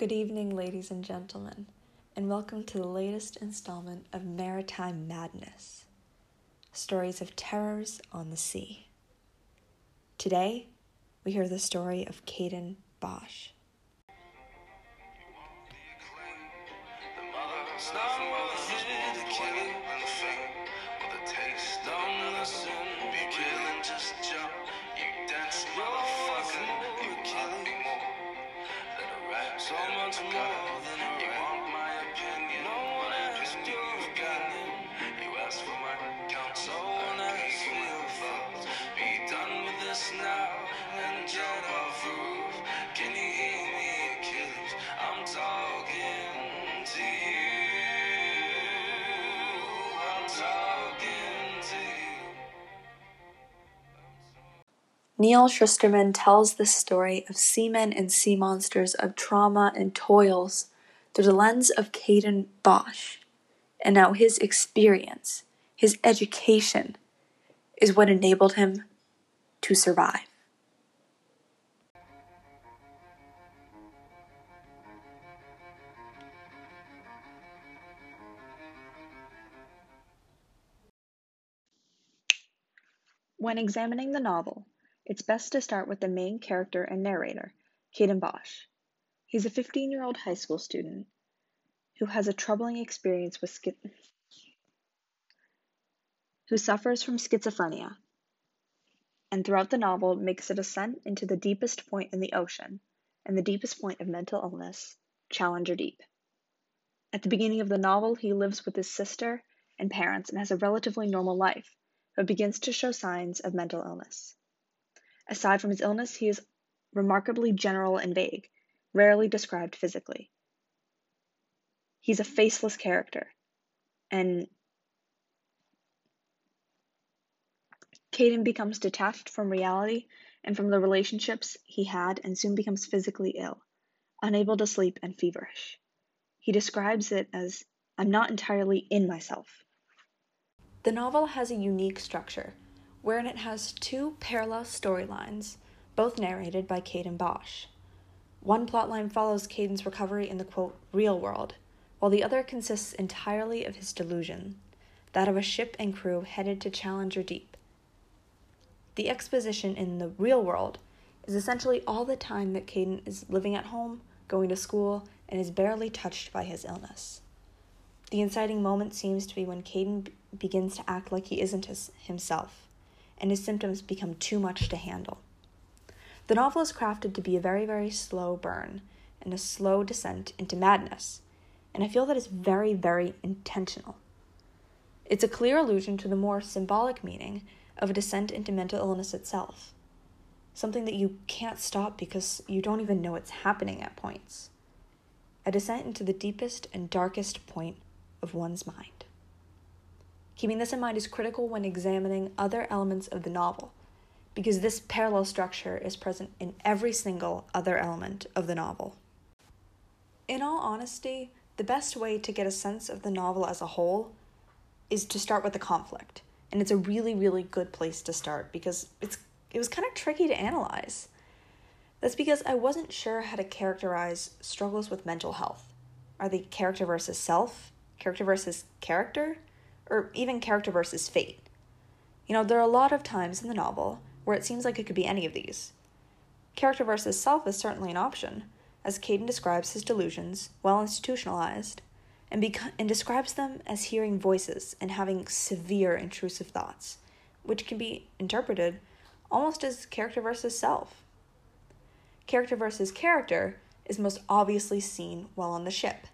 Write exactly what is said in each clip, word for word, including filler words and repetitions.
Good evening, ladies and gentlemen, and welcome to the latest installment of Maritime Madness, Stories of Terrors on the Sea. Today, we hear the story of Caden Bosch. Neal Shusterman tells the story of seamen and sea monsters, of trauma and toils, through the lens of Caden Bosch, and now his experience, his education, is what enabled him to survive. When examining the novel, it's best to start with the main character and narrator, Caden Bosch. He's a fifteen-year-old high school student who has a troubling experience with schi- who suffers from schizophrenia, and throughout the novel makes a descent into the deepest point in the ocean and the deepest point of mental illness, Challenger Deep. At the beginning of the novel, he lives with his sister and parents and has a relatively normal life, but begins to show signs of mental illness. Aside from his illness, he is remarkably general and vague, rarely described physically. He's a faceless character, and Caden becomes detached from reality and from the relationships he had, and soon becomes physically ill, unable to sleep and feverish. He describes it as, "I'm not entirely in myself." The novel has a unique structure, wherein it has two parallel storylines, both narrated by Caden Bosch. One plotline follows Caden's recovery in the, quote, real world, while the other consists entirely of his delusion, that of a ship and crew headed to Challenger Deep. The exposition in the real world is essentially all the time that Caden is living at home, going to school, and is barely touched by his illness. The inciting moment seems to be when Caden b- begins to act like he isn't his- himself, and his symptoms become too much to handle. The novel is crafted to be a very, very slow burn and a slow descent into madness, and I feel that it's very, very intentional. It's a clear allusion to the more symbolic meaning of a descent into mental illness itself, something that you can't stop because you don't even know it's happening at points, a descent into the deepest and darkest point of one's mind. Keeping this in mind is critical when examining other elements of the novel, because this parallel structure is present in every single other element of the novel. In all honesty, the best way to get a sense of the novel as a whole is to start with the conflict, and it's a really, really good place to start because it's it was kind of tricky to analyze. That's because I wasn't sure how to characterize struggles with mental health. Are they character versus self? Character versus character? Or even character versus fate. You know, there are a lot of times in the novel where it seems like it could be any of these. Character versus self is certainly an option, as Caden describes his delusions, well institutionalized, and, beca- and describes them as hearing voices and having severe intrusive thoughts, which can be interpreted almost as character versus self. Character versus character is most obviously seen while on the ship.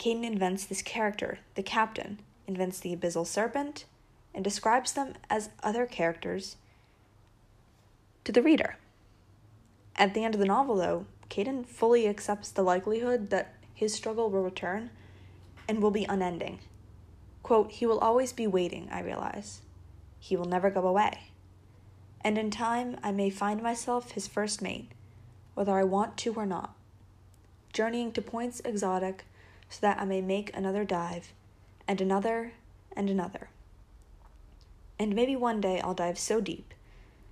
Caden invents this character, the captain, invents the abyssal serpent, and describes them as other characters to the reader. At the end of the novel, though, Caden fully accepts the likelihood that his struggle will return and will be unending. Quote, "He will always be waiting, I realize. He will never go away. And in time, I may find myself his first mate, whether I want to or not, journeying to points exotic so that I may make another dive, and another, and another. And maybe one day I'll dive so deep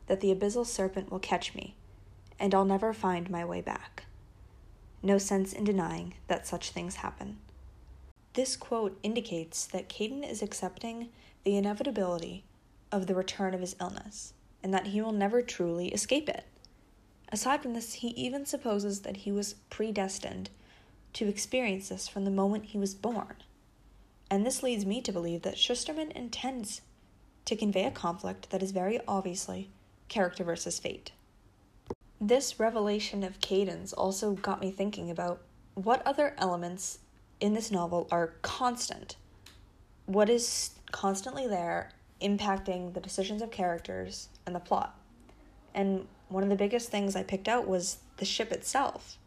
that the abyssal serpent will catch me, and I'll never find my way back. no sense in denying that such things happen. This quote indicates that Caden is accepting the inevitability of the return of his illness, and that he will never truly escape it. Aside from this, he even supposes that he was predestined to experience this from the moment he was born. And this leads me to believe that Shusterman intends to convey a conflict that is very obviously character versus fate. This revelation of Caden's also got me thinking about what other elements in this novel are constant. What is constantly there impacting the decisions of characters and the plot? And one of the biggest things I picked out was the ship itself.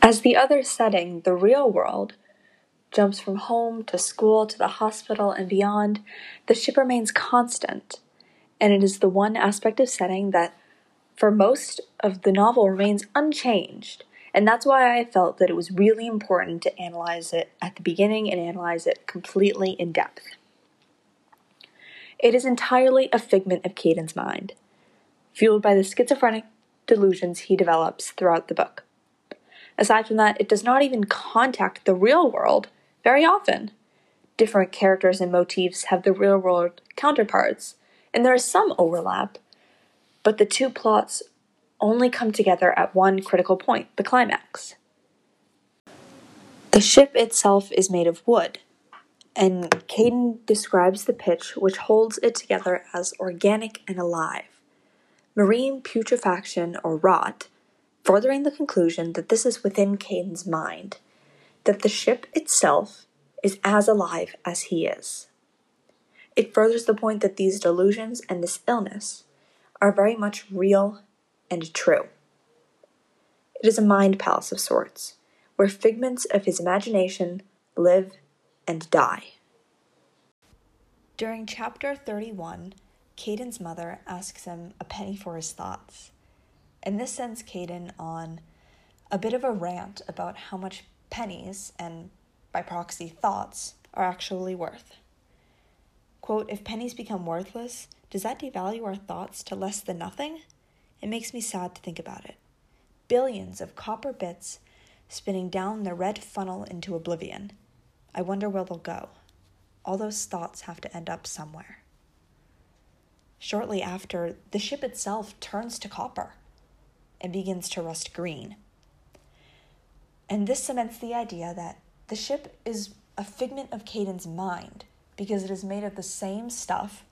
As the other setting, the real world, jumps from home to school to the hospital and beyond, the ship remains constant, and it is the one aspect of setting that, for most of the novel, remains unchanged, and that's why I felt that it was really important to analyze it at the beginning and analyze it completely in depth. It is entirely a figment of Caden's mind, fueled by the schizophrenic delusions he develops throughout the book. Aside from that, it does not even contact the real world very often. Different characters and motifs have the real world counterparts, and there is some overlap, but the two plots only come together at one critical point, the climax. The ship itself is made of wood, and Caden describes the pitch which holds it together as organic and alive. Marine putrefaction, or rot, furthering the conclusion that this is within Caden's mind, that the ship itself is as alive as he is. It furthers the point that these delusions and this illness are very much real and true. It is a mind palace of sorts, where figments of his imagination live and die. During chapter thirty-one, Caden's mother asks him a penny for his thoughts. And this sends Caden on a bit of a rant about how much pennies, and by proxy thoughts, are actually worth. Quote, "If pennies become worthless, does that devalue our thoughts to less than nothing? It makes me sad to think about it. Billions of copper bits spinning down the red funnel into oblivion. I wonder where they'll go. All those thoughts have to end up somewhere." Shortly after, the ship itself turns to copper and begins to rust green. And this cements the idea that the ship is a figment of Caden's mind because it is made of the same stuff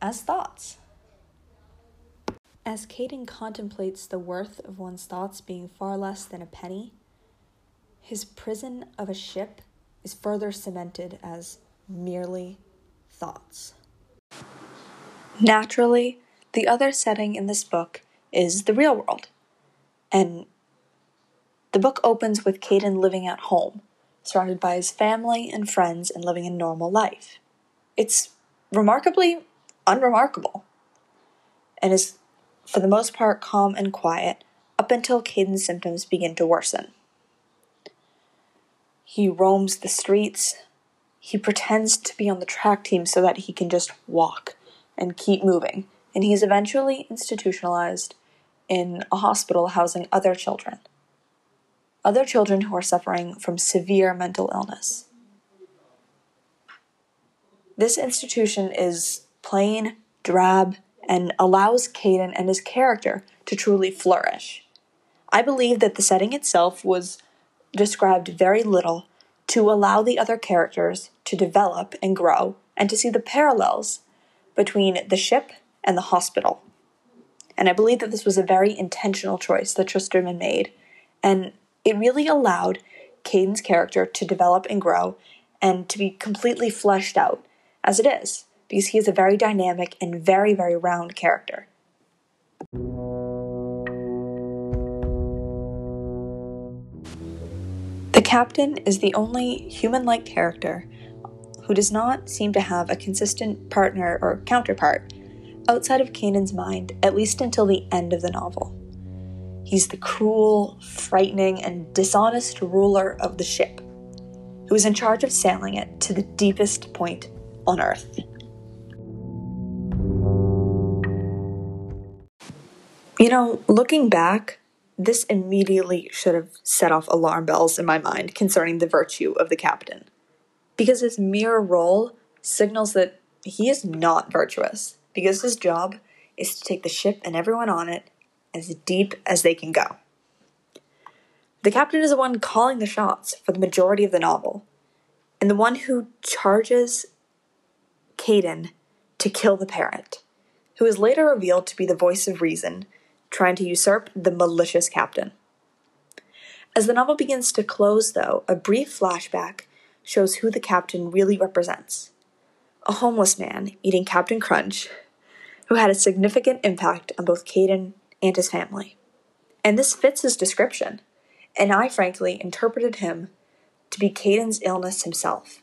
as thoughts. As Caden contemplates the worth of one's thoughts being far less than a penny, his prison of a ship is further cemented as merely thoughts. Naturally, the other setting in this book is the real world. And the book opens with Caden living at home, surrounded by his family and friends and living a normal life. It's remarkably unremarkable, and is, for the most part, calm and quiet up until Caden's symptoms begin to worsen. He roams the streets. He pretends to be on the track team so that he can just walk and keep moving, and he is eventually institutionalized in a hospital housing other children. Other children who are suffering from severe mental illness. This institution is plain, drab, and allows Caden and his character to truly flourish. I believe that the setting itself was described very little to allow the other characters to develop and grow and to see the parallels between the ship and the hospital. And I believe that this was a very intentional choice that Shusterman made, and it really allowed Caden's character to develop and grow and to be completely fleshed out as it is, because he is a very dynamic and very, very round character. The captain is the only human-like character who does not seem to have a consistent partner or counterpart outside of Caden's mind, at least until the end of the novel. He's the cruel, frightening, and dishonest ruler of the ship, who is in charge of sailing it to the deepest point on Earth. You know, looking back, This immediately should have set off alarm bells in my mind concerning the virtue of the captain, because his mere role signals that he is not virtuous, because his job is to take the ship and everyone on it as deep as they can go. The captain is the one calling the shots for the majority of the novel, and the one who charges Caden to kill the parent, who is later revealed to be the voice of reason, trying to usurp the malicious captain. As the novel begins to close, though, a brief flashback shows who the captain really represents. A homeless man eating Captain Crunch, who had a significant impact on both Caden and his family. And this fits his description, and I frankly interpreted him to be Caden's illness himself,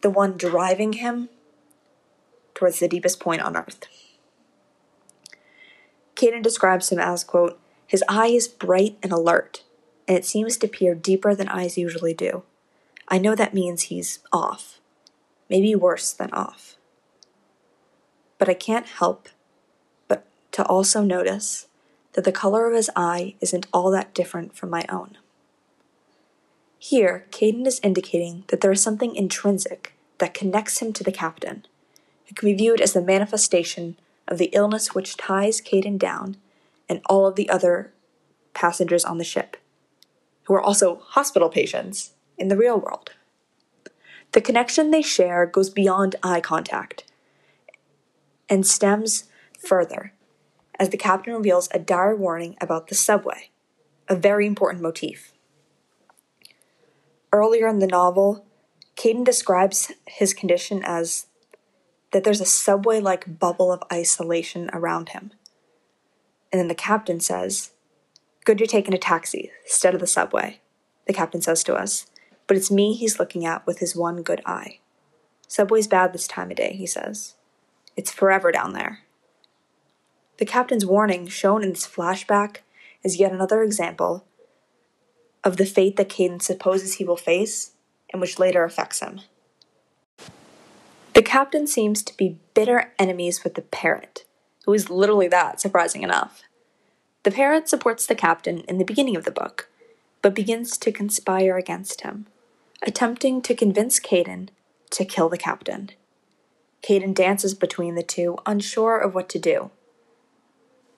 the one driving him towards the deepest point on Earth. Caden describes him as, quote, his eye is bright and alert, and it seems to peer deeper than eyes usually do. I know that means he's off, maybe worse than off. But I can't help but to also notice that the color of his eye isn't all that different from my own. Here, Caden is indicating that there is something intrinsic that connects him to the captain, who can be viewed as the manifestation of the illness which ties Caden down and all of the other passengers on the ship, who are also hospital patients in the real world. The connection they share goes beyond eye contact and stems further, as the captain reveals a dire warning about the subway, a very important motif. Earlier in the novel, Caden describes his condition as that there's a subway-like bubble of isolation around him. And then the captain says, good, you're taking a taxi instead of the subway, the captain says to us, but it's me he's looking at with his one good eye. Subway's bad this time of day, he says. It's forever down there. The captain's warning shown in this flashback is yet another example of the fate that Caden supposes he will face and which later affects him. The captain seems to be bitter enemies with the parent, who is literally that, surprising enough. The parent supports the captain in the beginning of the book, but begins to conspire against him, attempting to convince Caden to kill the captain. Caden dances between the two, unsure of what to do.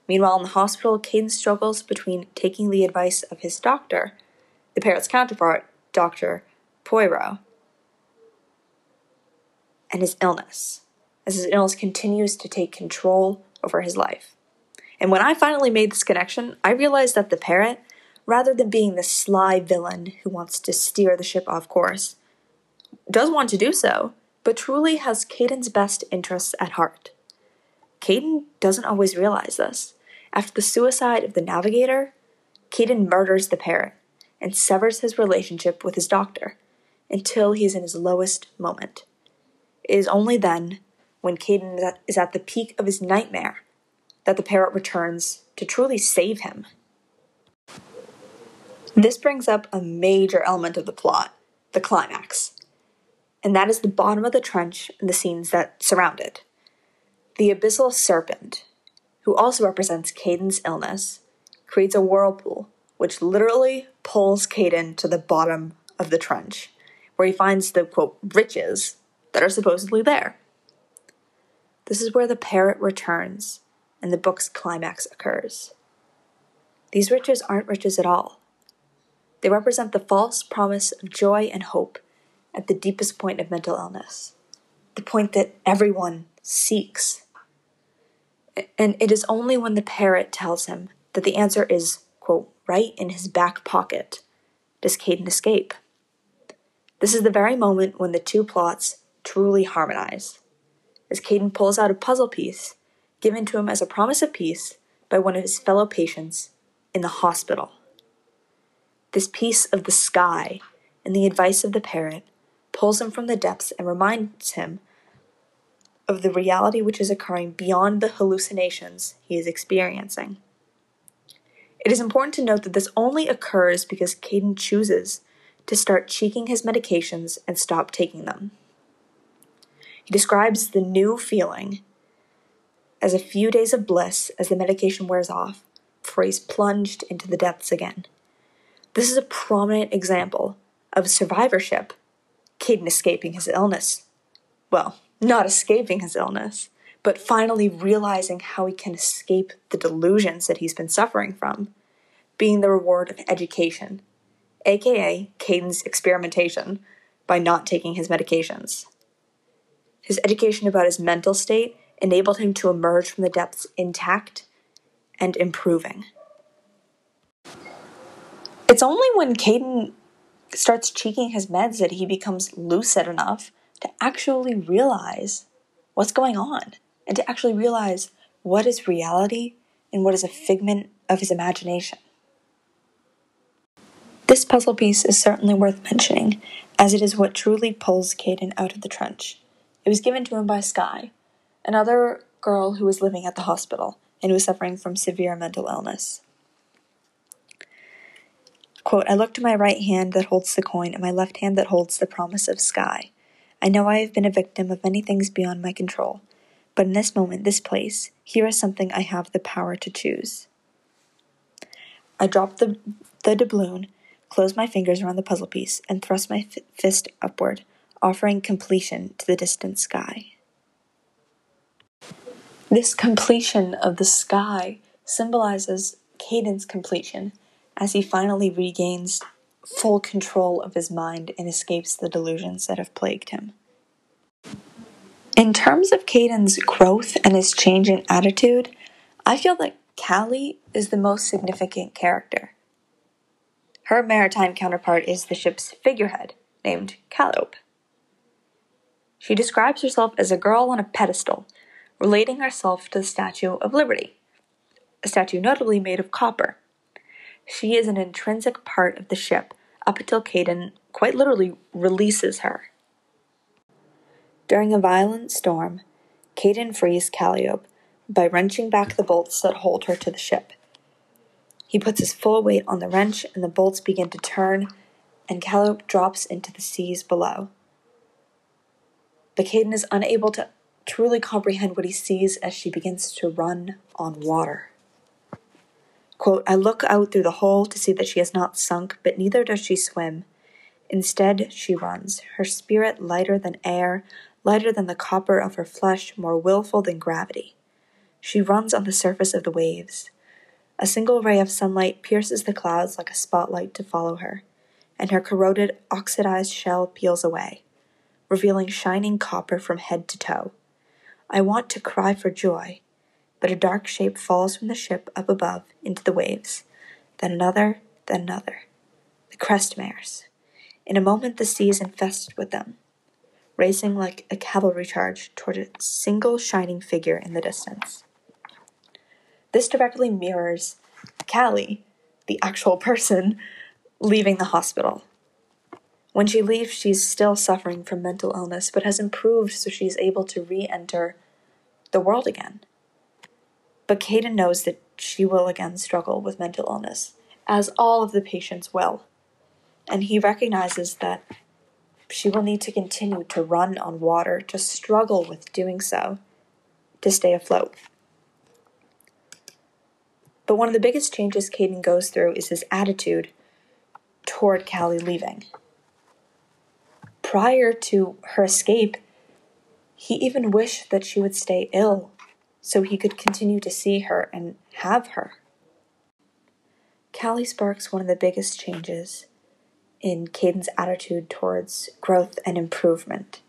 Meanwhile, in the hospital, Caden struggles between taking the advice of his doctor, the parent's counterpart, Doctor Poirot, and his illness, as his illness continues to take control over his life. And when I finally made this connection, I realized that the parrot, rather than being the sly villain who wants to steer the ship off course, does want to do so, but truly has Caden's best interests at heart. Caden doesn't always realize this. After the suicide of the navigator, Caden murders the parrot and severs his relationship with his doctor until he is in his lowest moment. It is only then, when Caden is at the peak of his nightmare, that the parrot returns to truly save him. This brings up a major element of the plot, the climax, and that is the bottom of the trench and the scenes that surround it. The abyssal serpent, who also represents Caden's illness, creates a whirlpool which literally pulls Caden to the bottom of the trench, where he finds the, quote, riches that are supposedly there. This is where the parrot returns and the book's climax occurs. These riches aren't riches at all. They represent the false promise of joy and hope at the deepest point of mental illness, the point that everyone seeks. And it is only when the parrot tells him that the answer is, quote, right in his back pocket, does Caden escape. This is the very moment when the two plots truly harmonize, as Caden pulls out a puzzle piece given to him as a promise of peace by one of his fellow patients in the hospital. This piece of the sky and the advice of the parrot pulls him from the depths and reminds him of the reality which is occurring beyond the hallucinations he is experiencing. It is important to note that this only occurs because Caden chooses to start cheeking his medications and stop taking them. He describes the new feeling as a few days of bliss as the medication wears off, phrase plunged into the depths again. This is a prominent example of survivorship. Caden escaping his illness. Well, not escaping his illness, but finally realizing how he can escape the delusions that he's been suffering from, being the reward of education, aka Caden's experimentation, by not taking his medications. His education about his mental state enabled him to emerge from the depths intact and improving. It's only when Caden starts cheeking his meds that he becomes lucid enough to actually realize what's going on and to actually realize what is reality and what is a figment of his imagination. This puzzle piece is certainly worth mentioning, as it is what truly pulls Caden out of the trench. It was given to him by Skye, another girl who was living at the hospital and who was suffering from severe mental illness. Quote, I look to my right hand that holds the coin and my left hand that holds the promise of sky. I know I have been a victim of many things beyond my control, but in this moment, this place, here is something I have the power to choose. I dropped the, the doubloon, closed my fingers around the puzzle piece, and thrust my f- fist upward, offering completion to the distant sky. This completion of the sky symbolizes Caden's completion, as he finally regains full control of his mind and escapes the delusions that have plagued him. In terms of Caden's growth and his change in attitude, I feel that Callie is the most significant character. Her maritime counterpart is the ship's figurehead, named Calliope. She describes herself as a girl on a pedestal, relating herself to the Statue of Liberty, a statue notably made of copper. She is an intrinsic part of the ship, up until Caden quite literally releases her. During a violent storm, Caden frees Calliope by wrenching back the bolts that hold her to the ship. He puts his full weight on the wrench, and the bolts begin to turn, and Calliope drops into the seas below. But Caden is unable to truly comprehend what he sees as she begins to run on water. Quote, I look out through the hole to see that she has not sunk, but neither does she swim. Instead, she runs, her spirit lighter than air, lighter than the copper of her flesh, more willful than gravity. She runs on the surface of the waves. A single ray of sunlight pierces the clouds like a spotlight to follow her, and her corroded, oxidized shell peels away, revealing shining copper from head to toe. I want to cry for joy, but a dark shape falls from the ship up above into the waves, then another, then another. The crestmares. In a moment the sea is infested with them, racing like a cavalry charge toward a single shining figure in the distance. This directly mirrors Callie, the actual person, leaving the hospital. When she leaves, she's still suffering from mental illness, but has improved so she's able to re-enter the world again. But Caden knows that she will again struggle with mental illness, as all of the patients will, and he recognizes that she will need to continue to run on water, to struggle with doing so, to stay afloat. But one of the biggest changes Caden goes through is his attitude toward Callie leaving. Prior to her escape, he even wished that she would stay ill, so he could continue to see her and have her. Callie sparks one of the biggest changes in Caden's attitude towards growth and improvement,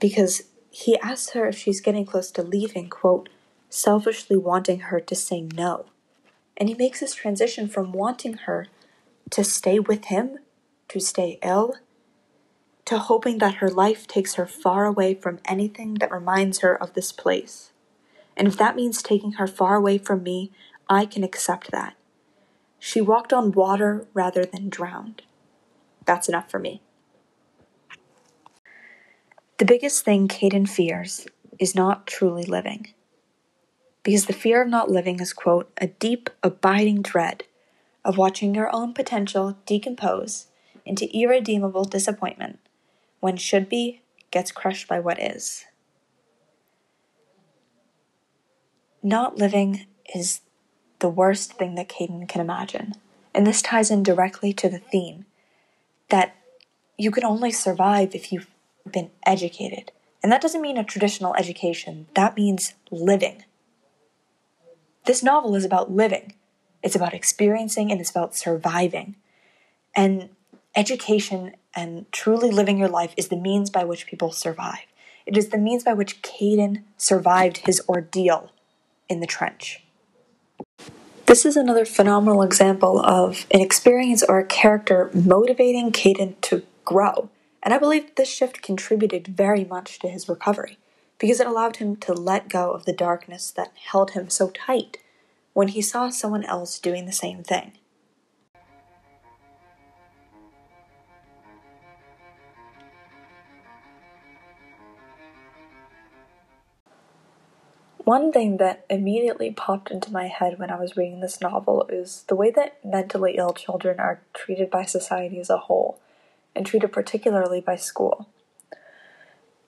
because he asks her if she's getting close to leaving, quote, selfishly wanting her to say no. And he makes this transition from wanting her to stay with him, to stay ill, to hoping that her life takes her far away from anything that reminds her of this place. And if that means taking her far away from me, I can accept that. She walked on water rather than drowned. That's enough for me. The biggest thing Caden fears is not truly living, because the fear of not living is, quote, a deep, abiding dread of watching your own potential decompose into irredeemable disappointment when should be gets crushed by what is. Not living is the worst thing that Caden can imagine. And this ties in directly to the theme that you can only survive if you've been educated. And that doesn't mean a traditional education. That means living. This novel is about living. It's about experiencing and it's about surviving. And education and truly living your life is the means by which people survive. It is the means by which Caden survived his ordeal in the trench. This is another phenomenal example of an experience or a character motivating Caden to grow. And I believe this shift contributed very much to his recovery, because it allowed him to let go of the darkness that held him so tight when he saw someone else doing the same thing. One thing that immediately popped into my head when I was reading this novel is the way that mentally ill children are treated by society as a whole, and treated particularly by school.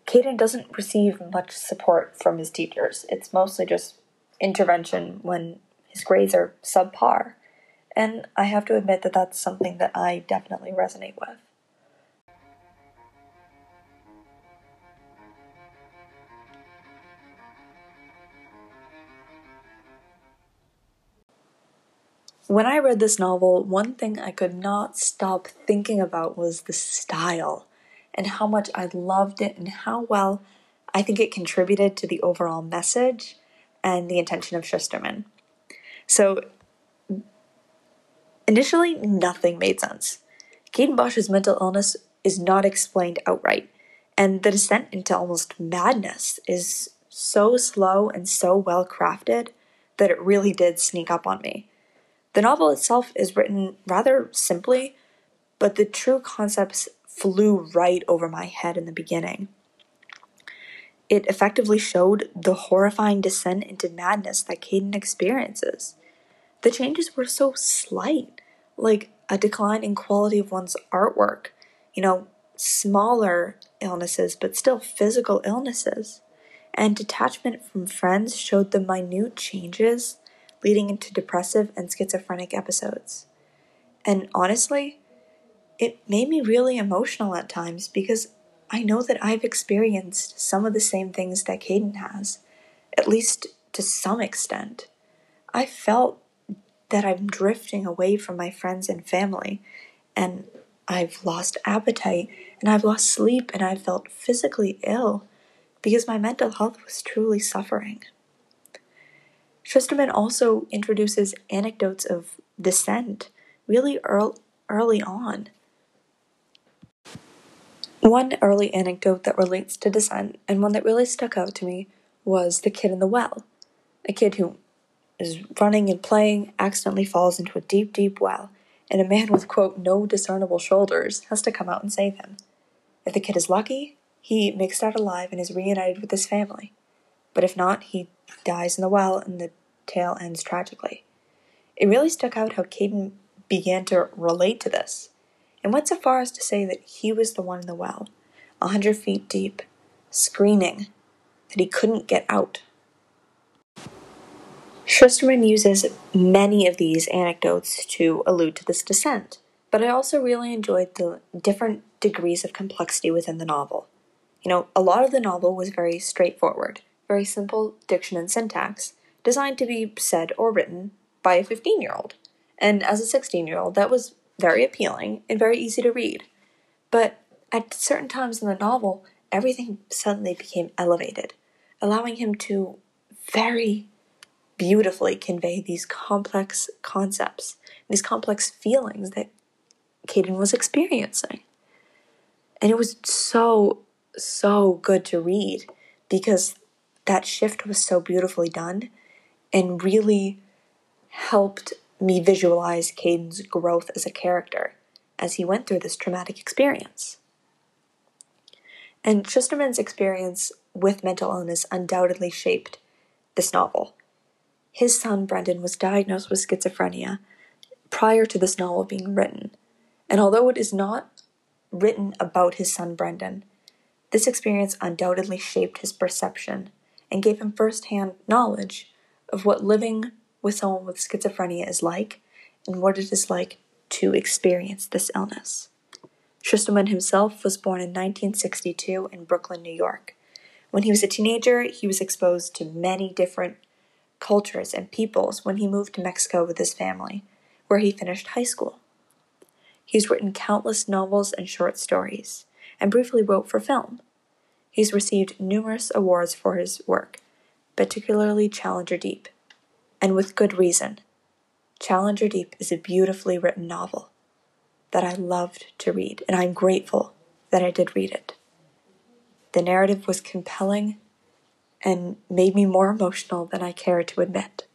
Caden doesn't receive much support from his teachers. It's mostly just intervention when his grades are subpar, and I have to admit that that's something that I definitely resonate with. When I read this novel, one thing I could not stop thinking about was the style and how much I loved it and how well I think it contributed to the overall message and the intention of Shusterman. So, initially, nothing made sense. Caden Bosch's mental illness is not explained outright, and the descent into almost madness is so slow and so well crafted that it really did sneak up on me. The novel itself is written rather simply, but the true concepts flew right over my head in the beginning. It effectively showed the horrifying descent into madness that Caden experiences. The changes were so slight, like a decline in quality of one's artwork, you know, smaller illnesses, but still physical illnesses. And detachment from friends showed the minute changes leading into depressive and schizophrenic episodes. And honestly, it made me really emotional at times because I know that I've experienced some of the same things that Caden has, at least to some extent. I felt that I'm drifting away from my friends and family, and I've lost appetite, and I've lost sleep, and I felt physically ill because my mental health was truly suffering. Shusterman also introduces anecdotes of dissent really earl- early on. One early anecdote that relates to dissent, and one that really stuck out to me, was the kid in the well. A kid who is running and playing accidentally falls into a deep, deep well, and a man with, quote, no discernible shoulders has to come out and save him. If the kid is lucky, he makes it out alive and is reunited with his family. But if not, he dies in the well, and the tale ends tragically. It really stuck out how Caden began to relate to this, and went so far as to say that he was the one in the well, a hundred feet deep, screaming that he couldn't get out. Shusterman uses many of these anecdotes to allude to this descent, but I also really enjoyed the different degrees of complexity within the novel. You know, a lot of the novel was very straightforward, very simple diction and syntax, designed to be said or written by a fifteen-year-old. And as a sixteen-year-old, that was very appealing and very easy to read. But at certain times in the novel, everything suddenly became elevated, allowing him to very beautifully convey these complex concepts, these complex feelings that Caden was experiencing. And it was so, so good to read, because that shift was so beautifully done and really helped me visualize Caden's growth as a character as he went through this traumatic experience. And Shusterman's experience with mental illness undoubtedly shaped this novel. His son, Brendan, was diagnosed with schizophrenia prior to this novel being written. And although it is not written about his son, Brendan, this experience undoubtedly shaped his perception and gave him firsthand knowledge of what living with someone with schizophrenia is like, and what it is like to experience this illness. Shusterman himself was born in nineteen sixty-two in Brooklyn, New York. When he was a teenager, he was exposed to many different cultures and peoples when he moved to Mexico with his family, where he finished high school. He's written countless novels and short stories, and briefly wrote for film. He's received numerous awards for his work, particularly Challenger Deep, and with good reason. Challenger Deep is a beautifully written novel that I loved to read, and I'm grateful that I did read it. The narrative was compelling and made me more emotional than I care to admit.